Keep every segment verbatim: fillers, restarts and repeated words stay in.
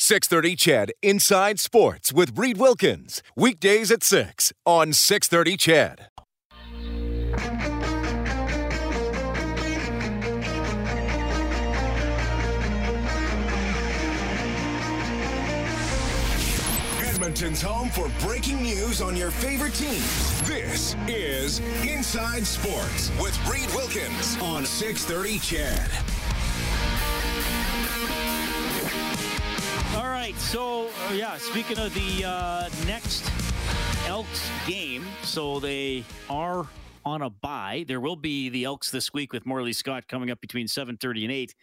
six thirty C H E D Inside Sports with Reed Wilkins. Weekdays at six on six thirty C H E D. Edmonton's home for breaking news on your favorite teams. This is Inside Sports with Reed Wilkins on six thirty C H E D. All right, so, uh, yeah, speaking of the uh, next Elks game, so they are on a bye. There will be the Elks this week with Morley Scott coming up between seven thirty and eight.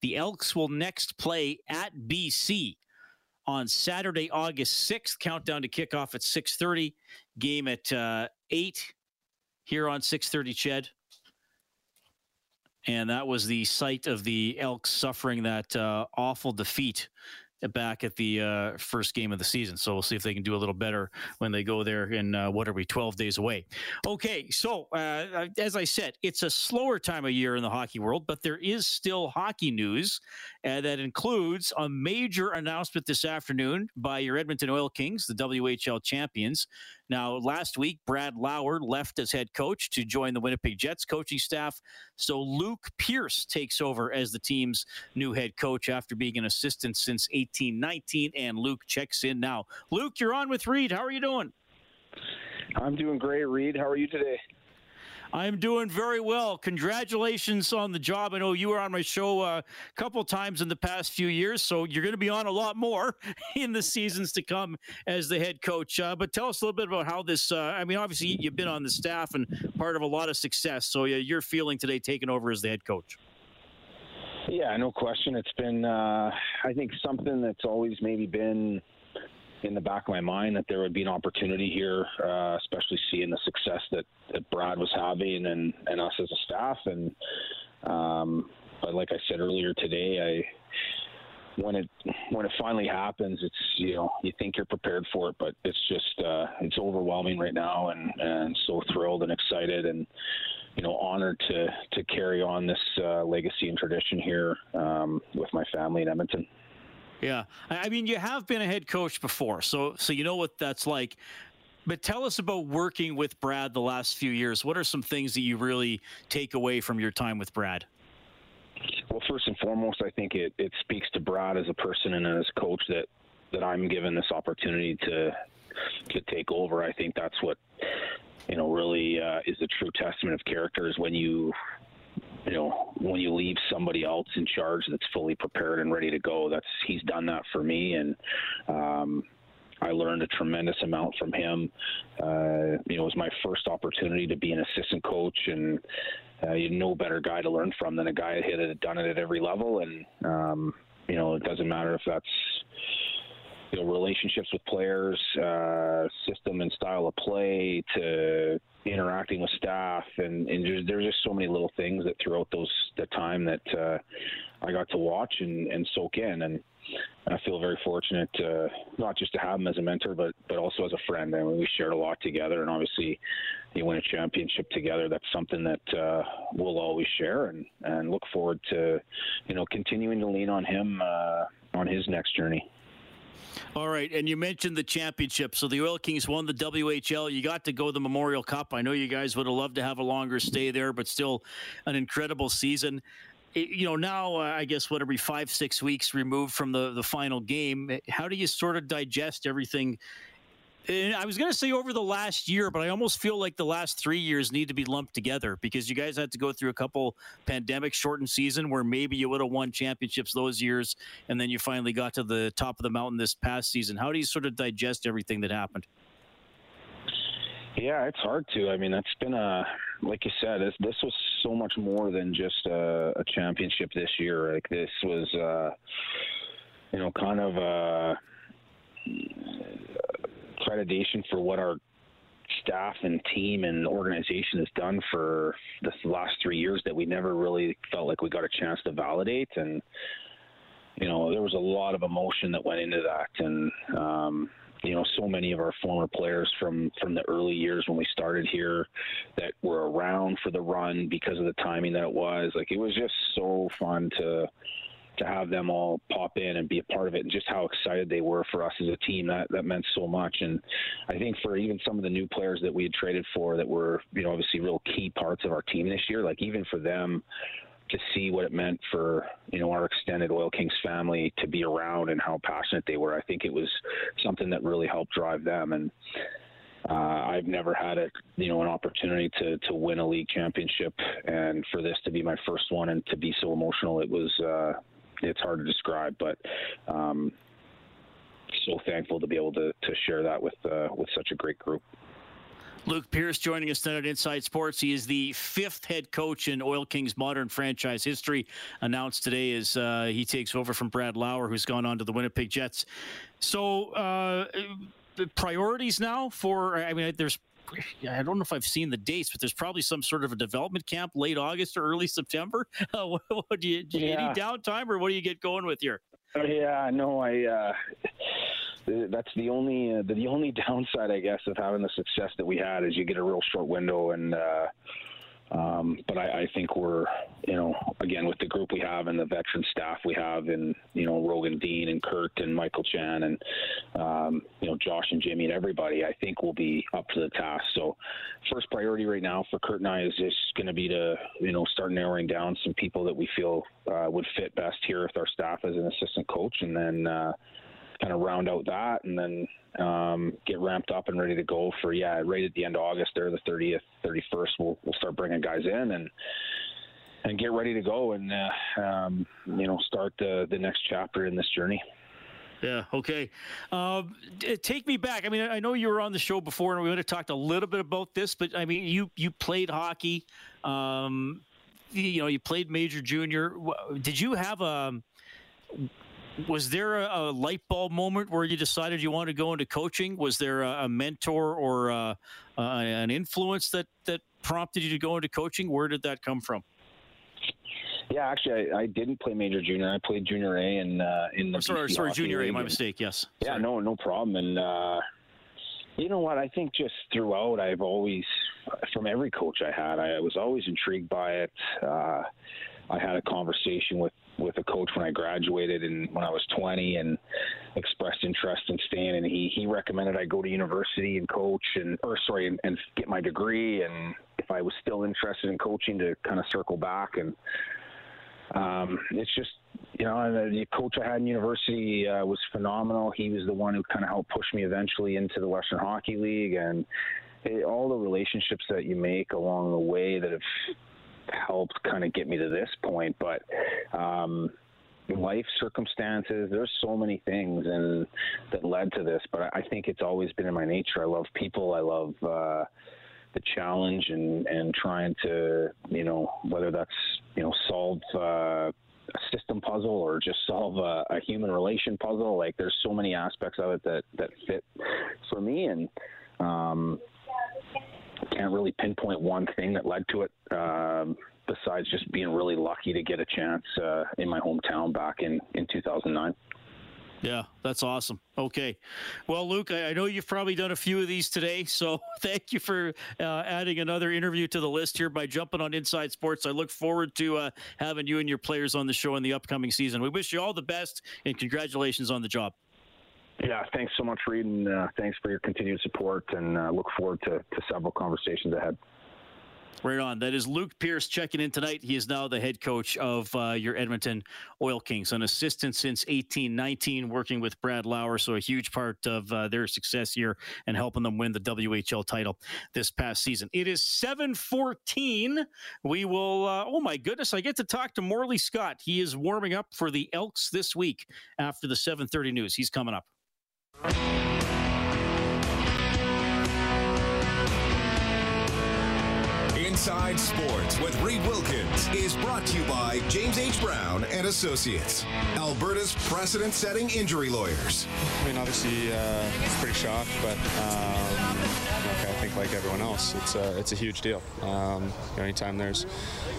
The Elks will next play at B C on Saturday, August sixth. Countdown to kickoff at six thirty. Game at uh, eight here on six thirty C H E D. And that was the site of the Elks suffering that uh, awful defeat back at the uh, first game of the season. So we'll see if they can do a little better when they go there in, uh, what are we, twelve days away. Okay, so uh, as I said, it's a slower time of year in the hockey world, but there is still hockey news uh, that includes a major announcement this afternoon by your Edmonton Oil Kings, the W H L champions. Now, last week, Brad Lauer left as head coach to join the Winnipeg Jets coaching staff. So Luke Pierce takes over as the team's new head coach after being an assistant since eighteen nineteen, and Luke checks in now. Luke, you're on with Reed. How are you doing? I'm doing great, Reed. How are you today? I'm doing very well. Congratulations on the job. I know you were on my show a couple times in the past few years, so you're going to be on a lot more in the seasons to come as the head coach. Uh, but tell us a little bit about how this, uh, I mean, obviously you've been on the staff and part of a lot of success. So yeah, your feeling today taking over as the head coach. Yeah, no question. It's been, uh, I think, something that's always maybe been in the back of my mind that there would be an opportunity here, uh, especially seeing the success that, that Brad was having and, and us as a staff. And, um, but like I said earlier today, I, when it, when it finally happens, it's, you know, you think you're prepared for it, but it's just, uh, it's overwhelming right now, and, and so thrilled and excited and, you know, honored to, to carry on this, uh, legacy and tradition here, um, with my family in Edmonton. Yeah. I mean, you have been a head coach before, so so you know what that's like. But tell us about working with Brad the last few years. What are some things that you really take away from your time with Brad? Well, first and foremost, I think it, it speaks to Brad as a person and as a coach that, that I'm given this opportunity to to take over. I think that's what, you know, really uh, is the true testament of character, is when you – you know, when you leave somebody else in charge that's fully prepared and ready to go. That's, he's done that for me. And um, I learned a tremendous amount from him. Uh, you know, it was my first opportunity to be an assistant coach, and uh, you know, no better guy to learn from than a guy that had done it at every level. And, um, you know, it doesn't matter if that's, you know, relationships with players, uh, system and style of play, to interacting with staff, and, and just, there's just so many little things that throughout those the time that uh, I got to watch and, and soak in, and I feel very fortunate uh, not just to have him as a mentor, but but also as a friend. I mean, we shared a lot together, and obviously you win a championship together. That's something that uh, we'll always share, and, and look forward to, you know, continuing to lean on him uh, on his next journey. All right, and you mentioned the championship. So the Oil Kings won the W H L. You got to go to the Memorial Cup. I know you guys would have loved to have a longer stay there, but still an incredible season. It, you know, now, uh, I guess, what are we, five, six weeks removed from the, the final game? How do you sort of digest everything? And I was going to say over the last year, but I almost feel like the last three years need to be lumped together, because you guys had to go through a couple pandemic-shortened season where maybe you would have won championships those years, and then you finally got to the top of the mountain this past season. How do you sort of digest everything that happened? Yeah, it's hard to. I mean, that's been a, like you said, this, this was so much more than just a, a championship this year. Like, this was... Uh, you know, kind of a accreditation for what our staff and team and organization has done for the last three years that we never really felt like we got a chance to validate. And, you know, there was a lot of emotion that went into that. And, um, you know, so many of our former players from, from the early years when we started here that were around for the run because of the timing that it was. Like, it was just so fun to to have them all pop in and be a part of it, and just how excited they were for us as a team. That that meant so much. And I think for even some of the new players that we had traded for that were, you know, obviously real key parts of our team this year, like even for them to see what it meant for, you know, our extended Oil Kings family to be around and how passionate they were, I think it was something that really helped drive them. And Uh, I've never had a, you know, an opportunity to, to win a league championship, and for this to be my first one and to be so emotional, it was, uh, it's hard to describe, but um, so thankful to be able to, to share that with, uh, with such a great group. Luke Pierce joining us tonight at Inside Sports. He is the fifth head coach in Oil Kings modern franchise history, announced today as uh, he takes over from Brad Lauer, who's gone on to the Winnipeg Jets. So, uh, the priorities now for, I mean, there's, I don't know if I've seen the dates, but there's probably some sort of a development camp late August or early September. Uh, what, what do you, do you yeah. Any downtime, or what do you get going with here? Yeah, no, I, uh, that's the only, uh, the only downside, I guess, of having the success that we had is you get a real short window. And, uh, Um, but I, I think we're, you know, again, with the group we have and the veteran staff we have, and, you know, Rogan Dean and Kurt and Michael Chan and, um, you know, Josh and Jimmy and everybody, I think will be up to the task. So first priority right now for Kurt and I is just going to be to, you know, start narrowing down some people that we feel uh, would fit best here with our staff as an assistant coach, and then uh, kind of round out that, and then um, get ramped up and ready to go for, yeah, right at the end of August there, the thirtieth, thirty-first, we'll, we'll start bringing guys in and and get ready to go and, uh, um, you know, start the, the next chapter in this journey. Yeah, okay. Um, take me back. I mean, I know you were on the show before, and we would have talked a little bit about this, but, I mean, you, you played hockey. Um, you know, you played major junior. Did you have a... Was there a, a light bulb moment where you decided you wanted to go into coaching? Was there a, a mentor or a, a, an influence that, that prompted you to go into coaching? Where did that come from? Yeah, actually, I, I didn't play major junior. I played junior A and uh, in the. Sorry, sorry, junior A. My mistake. Yes. Yeah, sorry. no, no problem. And uh, you know what? I think just throughout, I've always, from every coach I had, I was always intrigued by it. Uh, I had a conversation with. with a coach when I graduated and when I was twenty, and expressed interest in staying, and he, he recommended I go to university and coach and or sorry and, and get my degree, and if I was still interested in coaching to kind of circle back. And um, it's just, you know, the coach I had in university uh, was phenomenal. He was the one who kind of helped push me eventually into the Western Hockey League, and it, all the relationships that you make along the way that have helped kind of get me to this point. But um life circumstances, there's so many things and that led to this, but I think it's always been in my nature. I love people. I love uh the challenge and and trying to, you know, whether that's, you know, solve uh a system puzzle or just solve a, a human relation puzzle. Like, there's so many aspects of it that that fit for me, and um can't really pinpoint one thing that led to it, um, besides just being really lucky to get a chance uh, in my hometown back in, in two thousand nine. Yeah, that's awesome. Okay. Well, Luke, I, I know you've probably done a few of these today, so thank you for uh, adding another interview to the list here by jumping on Inside Sports. I look forward to uh, having you and your players on the show in the upcoming season. We wish you all the best, and congratulations on the job. Yeah, thanks so much, Reed, and uh, thanks for your continued support, and uh, look forward to, to several conversations ahead. Right on. That is Luke Pierce checking in tonight. He is now the head coach of uh, your Edmonton Oil Kings, an assistant since eighteen nineteen, working with Brad Lauer, so a huge part of uh, their success here and helping them win the W H L title this past season. It is seven fourteen. We will, uh, oh my goodness, I get to talk to Morley Scott. He is warming up for the Elks this week after the seven thirty news. He's coming up. Inside Sports with Reed Wilkins is brought to you by James H. Brown and Associates, Alberta's precedent-setting injury lawyers. I mean, obviously, uh, it's pretty shocked, but um, like, I think like everyone else, it's a, it's a huge deal. Um, you know, anytime there's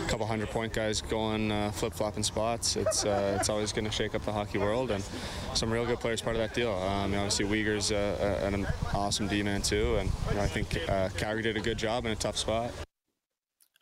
a couple hundred point guys going uh, flip-flopping spots, it's uh, it's always going to shake up the hockey world, and some real good players part of that deal. Um, you know, obviously, Uyghur's uh, an awesome D-man too, and you know, I think uh, Calgary did a good job in a tough spot.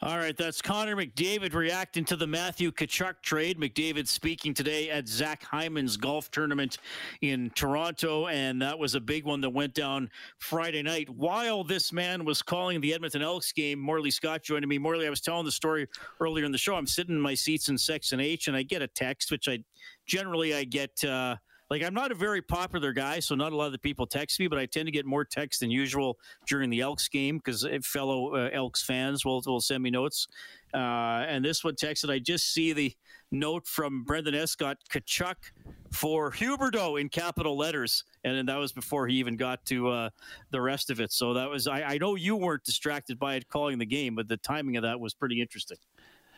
All right, that's Connor McDavid reacting to the Matthew Tkachuk trade. McDavid speaking today at Zach Hyman's golf tournament in Toronto, and that was a big one that went down Friday night. While this man was calling the Edmonton Elks game, Morley Scott joining me. Morley, I was telling the story earlier in the show. I'm sitting in my seats in Section H, and I get a text, which I generally I get... Uh, Like, I'm not a very popular guy, so not a lot of the people text me, but I tend to get more texts than usual during the Elks game because fellow uh, Elks fans will, will send me notes. Uh, and this one texted, I just see the note from Brendan Escott, Tkachuk for Huberdeau in capital letters. And then that was before he even got to uh, the rest of it. So that was, I, I know you weren't distracted by it calling the game, but the timing of that was pretty interesting.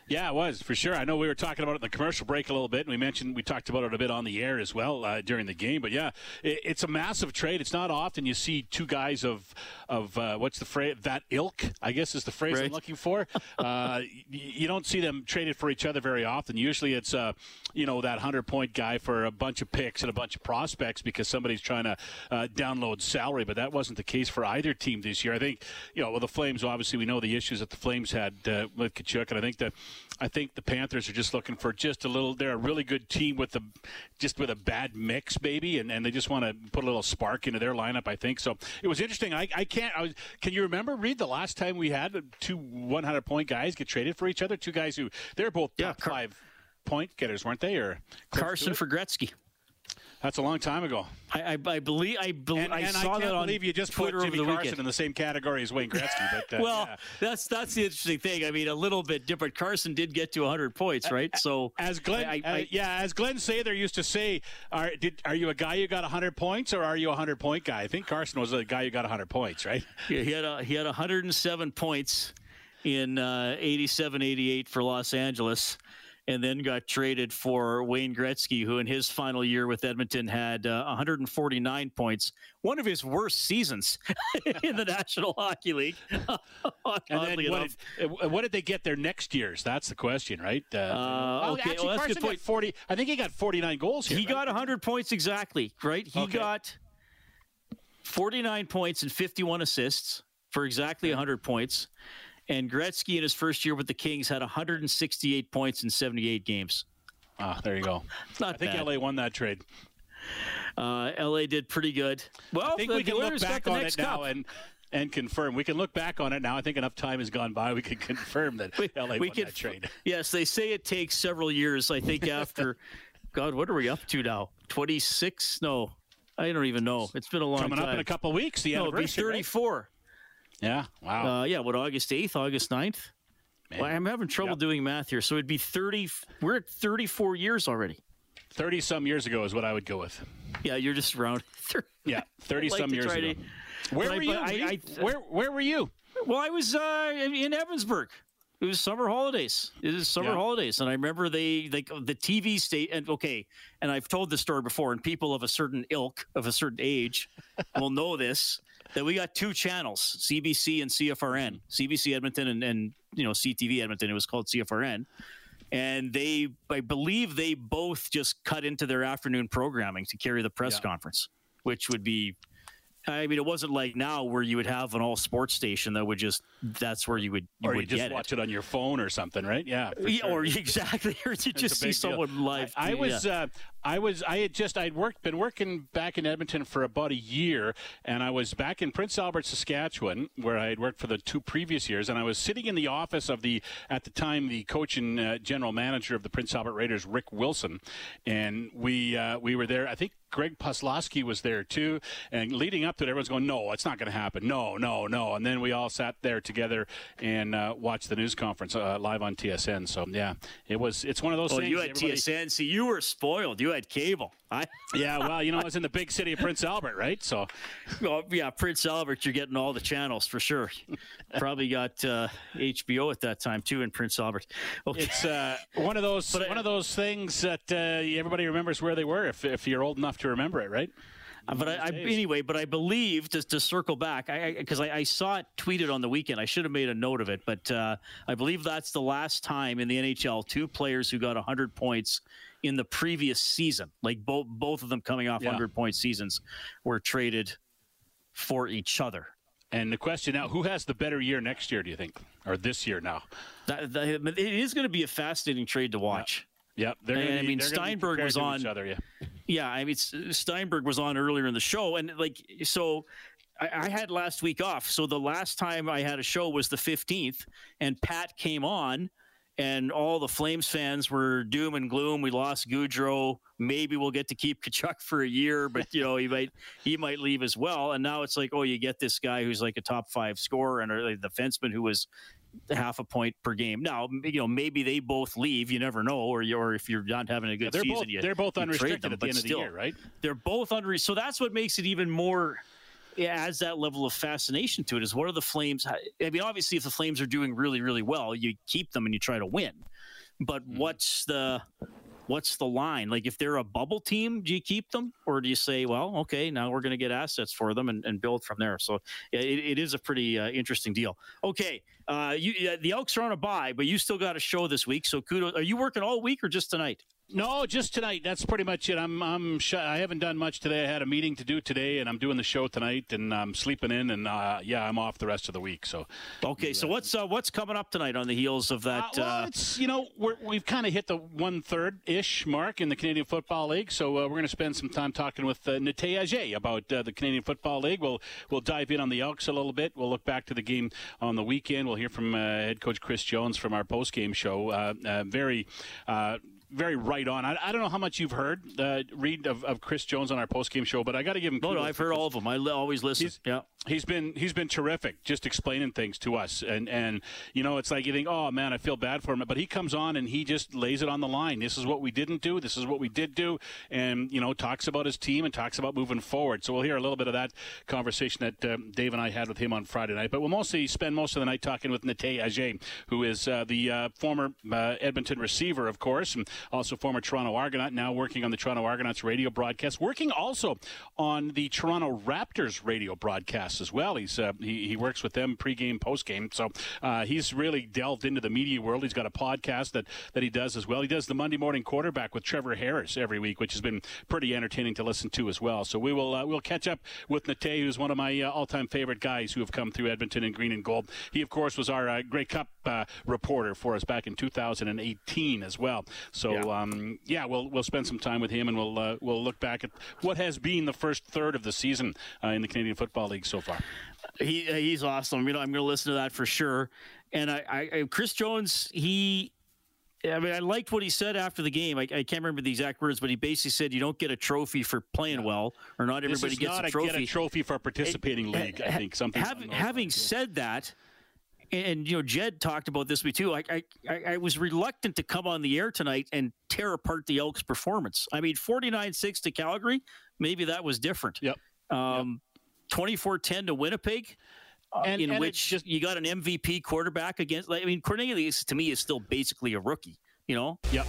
Yeah, it was, for sure. I know we were talking about it in the commercial break a little bit, and we mentioned we talked about it a bit on the air as well uh, during the game. But, yeah, it, it's a massive trade. It's not often you see two guys of, of uh, what's the phrase, that ilk, I guess is the phrase right. I'm looking for. uh, you don't see them traded for each other very often. Usually it's, uh, you know, that hundred-point guy for a bunch of picks and a bunch of prospects because somebody's trying to uh, download salary. But that wasn't the case for either team this year. I think, you know, well, the Flames, obviously, we know the issues that the Flames had uh, with Tkachuk, and I think that I think the Panthers are just looking for just a little. They're a really good team with the, just with a bad mix, maybe, and, and they just want to put a little spark into their lineup. I think so. It was interesting. I, I can't. I was, can you remember, Reed, the last time we had two hundred-point guys get traded for each other? Two guys who they're both yeah, top Car- five point getters, weren't they? Or Carson for Gretzky. That's a long time ago. I, I, I believe I, be- and, I and saw I that on believe you just Twitter put Jimmy Carson weekend. in the same category as Wayne Gretzky. But, uh, well, yeah. that's that's the interesting thing. I mean, a little bit different. Carson did get to one hundred points, right? Uh, so as Glenn, I, I, uh, I, yeah, as Glenn Sather used to say, are did are you a guy who got one hundred points or are you a one hundred point guy? I think Carson was a guy who got one hundred points, right? Yeah, he had a, he had one hundred seven points in uh, eighty-seven eighty-eight for Los Angeles. And then got traded for Wayne Gretzky, who in his final year with Edmonton had uh, one hundred forty-nine points. One of his worst seasons in the National Hockey League. Oddly enough. What did, what did they get their next years? That's the question, right? Uh, uh, oh, okay. Actually, well, Carson got forty. I think he got forty-nine goals here. He right? got one hundred points exactly, right? He okay. got forty-nine points and fifty-one assists for exactly one hundred points. And Gretzky in his first year with the Kings had one hundred sixty-eight points in seventy-eight games. Ah, there you go. Not I think bad. L A won that trade. Uh, L A did pretty good. Well, I think the, we can look back on it now and, and confirm. We can look back on it now. I think enough time has gone by. We can confirm that we, L A we won can, that trade. Yes, they say it takes several years, I think, after – God, what are we up to now? twenty-six? No, I don't even know. It's been a long Coming time. Coming up in a couple of weeks, the anniversary. No, it'll be thirty-four. Right? Yeah, wow. Uh, yeah, what, August eighth, August ninth? Well, I'm having trouble yep. doing math here, so it'd be thirty. We're at thirty-four years already. thirty-some years ago is what I would go with. Yeah, you're just around thirty. Yeah, thirty-some like years ago. To, where, were I, you, I, I, where, where were you? Well, I was uh, in Evansburg. It was summer holidays. It was summer yeah. holidays, and I remember they, they the T V state. And okay, and I've told this story before, and people of a certain ilk, of a certain age, will know this. That we got two channels, C B C and C F R N, C B C Edmonton and, and you know C T V Edmonton. It was called C F R N, and they, I believe, they both just cut into their afternoon programming to carry the press yeah. conference, which would be. I mean, it wasn't like now where you would have an all sports station that would just, that's where you would, you or would you just watch it. it on your phone or something, right? Yeah. yeah sure. Or exactly. Or you just see someone deal. live. I, I yeah. was, uh, I was, I had just, I'd worked, been working back in Edmonton for about a year, and I was back in Prince Albert, Saskatchewan, where I had worked for the two previous years. And I was sitting in the office of the, at the time, the coach and uh, general manager of the Prince Albert Raiders, Rick Wilson. And we, uh, we were there, I think, Greg Puslowski was there too, and leading up to it, everyone's going, no, it's not going to happen. No, no, no. And then we all sat there together and uh, watched the news conference uh, live on T S N. So, yeah, it was. It's one of those oh, things. Oh, you had T S N. See, you were spoiled. You had cable. time. Yeah, well, you know, it's in the big city of Prince Albert, right? So, well, yeah, Prince Albert, you're getting all the channels for sure. Probably got uh, H B O at that time too in Prince Albert. Okay. It's uh, one of those but one I, of those things that uh, everybody remembers where they were if if you're old enough to remember it, right? But I, I, anyway, but I believe, to, to circle back, because I, I, I saw it tweeted on the weekend. I should have made a note of it, but uh, I believe that's the last time in the N H L two players who got one hundred points in the previous season, like both both of them coming off yeah. one hundred-point seasons, were traded for each other. And the question now, who has the better year next year, do you think? Or this year now? That, that, it is going to be a fascinating trade to watch. Yeah. Yep. They're gonna I be, mean, they're Steinberg was on. Each other, yeah. Yeah, I mean, Steinberg was on earlier in the show, and like, so I, I had last week off. So the last time I had a show was the fifteenth, and Pat came on, and all the Flames fans were doom and gloom. We lost Goudreau. Maybe we'll get to keep Tkachuk for a year, but you know, he might he might leave as well. And now it's like, oh, you get this guy who's like a top five scorer and a defenseman who was half a point per game. Now, you know, maybe they both leave. You never know, or you're, if you're not having a good yeah, season, both, you, they're both unrestricted them, at the end still, of the year, right? They're both unrestricted. So that's what makes it even more, it adds that level of fascination to it. Is what are the Flames? I mean, obviously, if the Flames are doing really, really well, you keep them and you try to win. But mm-hmm. what's the what's the line? Like, if they're a bubble team, do you keep them, or do you say, well, okay, now we're going to get assets for them and, and build from there? So it, it is a pretty uh, interesting deal. Okay. Uh, you, uh, the Elks are on a bye, but you still got a show this week. So kudos. Are you working all week or just tonight? No, just tonight. That's pretty much it. I'm, I'm sh- I haven't done much today. I had a meeting to do today, and I'm doing the show tonight, and I'm sleeping in, and uh, yeah, I'm off the rest of the week. So, okay. So what's uh, what's coming up tonight on the heels of that? Uh, well, uh, it's, you know, we're, we've kind of hit the one third ish mark in the Canadian Football League, so uh, we're going to spend some time talking with uh, Nate Ajay about uh, the Canadian Football League. We'll we'll dive in on the Elks a little bit. We'll look back to the game on the weekend. We'll hear from uh, head coach Chris Jones from our post game show. Uh, uh, very. Uh, Very right on. I, I don't know how much you've heard, uh, Reed, of, of Chris Jones on our post-game show, but I got to give him kudos. No, no, I've heard all of them. I li- always listen. He's, yeah. He's been he's been terrific just explaining things to us. And, and, you know, it's like you think, oh, man, I feel bad for him. But he comes on and he just lays it on the line. This is what we didn't do. This is what we did do. And, you know, talks about his team and talks about moving forward. So we'll hear a little bit of that conversation that um, Dave and I had with him on Friday night. But we'll mostly spend most of the night talking with Nate Ajay, who is uh, the uh, former uh, Edmonton receiver, of course, and also former Toronto Argonaut, now working on the Toronto Argonauts radio broadcast, working also on the Toronto Raptors radio broadcast as well. He's uh, he, he works with them pregame, postgame, so uh, he's really delved into the media world. He's got a podcast that, that he does as well. He does the Monday Morning Quarterback with Trevor Harris every week, which has been pretty entertaining to listen to as well. So we will uh, we'll catch up with Nate, who's one of my uh, all-time favorite guys who have come through Edmonton in green and gold. He, of course, was our uh, Grey Cup uh, reporter for us back in two thousand eighteen as well. So So yeah. Um, yeah, we'll we'll spend some time with him, and we'll uh, we'll look back at what has been the first third of the season uh, in the Canadian Football League so far. He he's awesome. You know, I'm going to listen to that for sure. And I, I Chris Jones, he, I mean, I liked what he said after the game. I, I can't remember the exact words, but he basically said, "You don't get a trophy for playing well, or not everybody this is gets not a trophy. Get a trophy for a participating it, league." Ha, I think something. Having, having said that. And, you know, Jed talked about this with you. I, I I was reluctant to come on the air tonight and tear apart the Elks' performance. I mean, forty-nine six to Calgary, maybe that was different. Yep. Um, yep. twenty-four ten to Winnipeg, and, in and which just, you got an M V P quarterback against. I mean, Cornelius, to me, is still basically a rookie, you know? Yep.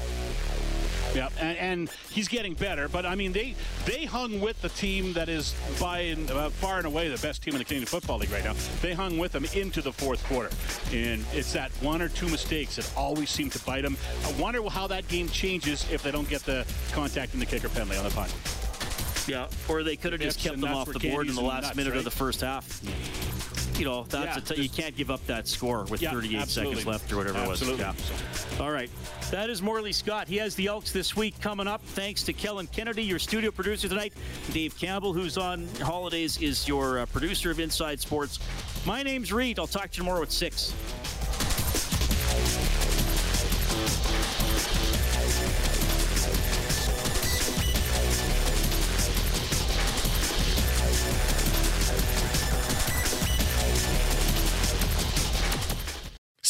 Yeah, and, and he's getting better, but I mean, they they hung with the team that is by and, uh, far and away the best team in the Canadian Football League right now. They hung with them into the fourth quarter, and it's that one or two mistakes that always seem to bite them. I wonder how that game changes if they don't get the contact in the kicker penalty on the punt. Yeah, or they could have just kept them off the board in the last nuts, minute right? of the first half. You know, that's yeah, a t- you can't give up that score with yeah, thirty-eight absolutely. seconds left or whatever absolutely. it was. Yeah. All right. That is Morley Scott. He has the Elks this week coming up. Thanks to Kellen Kennedy, your studio producer tonight. Dave Campbell, who's on holidays, is your uh, producer of Inside Sports. My name's Reed. I'll talk to you tomorrow at six.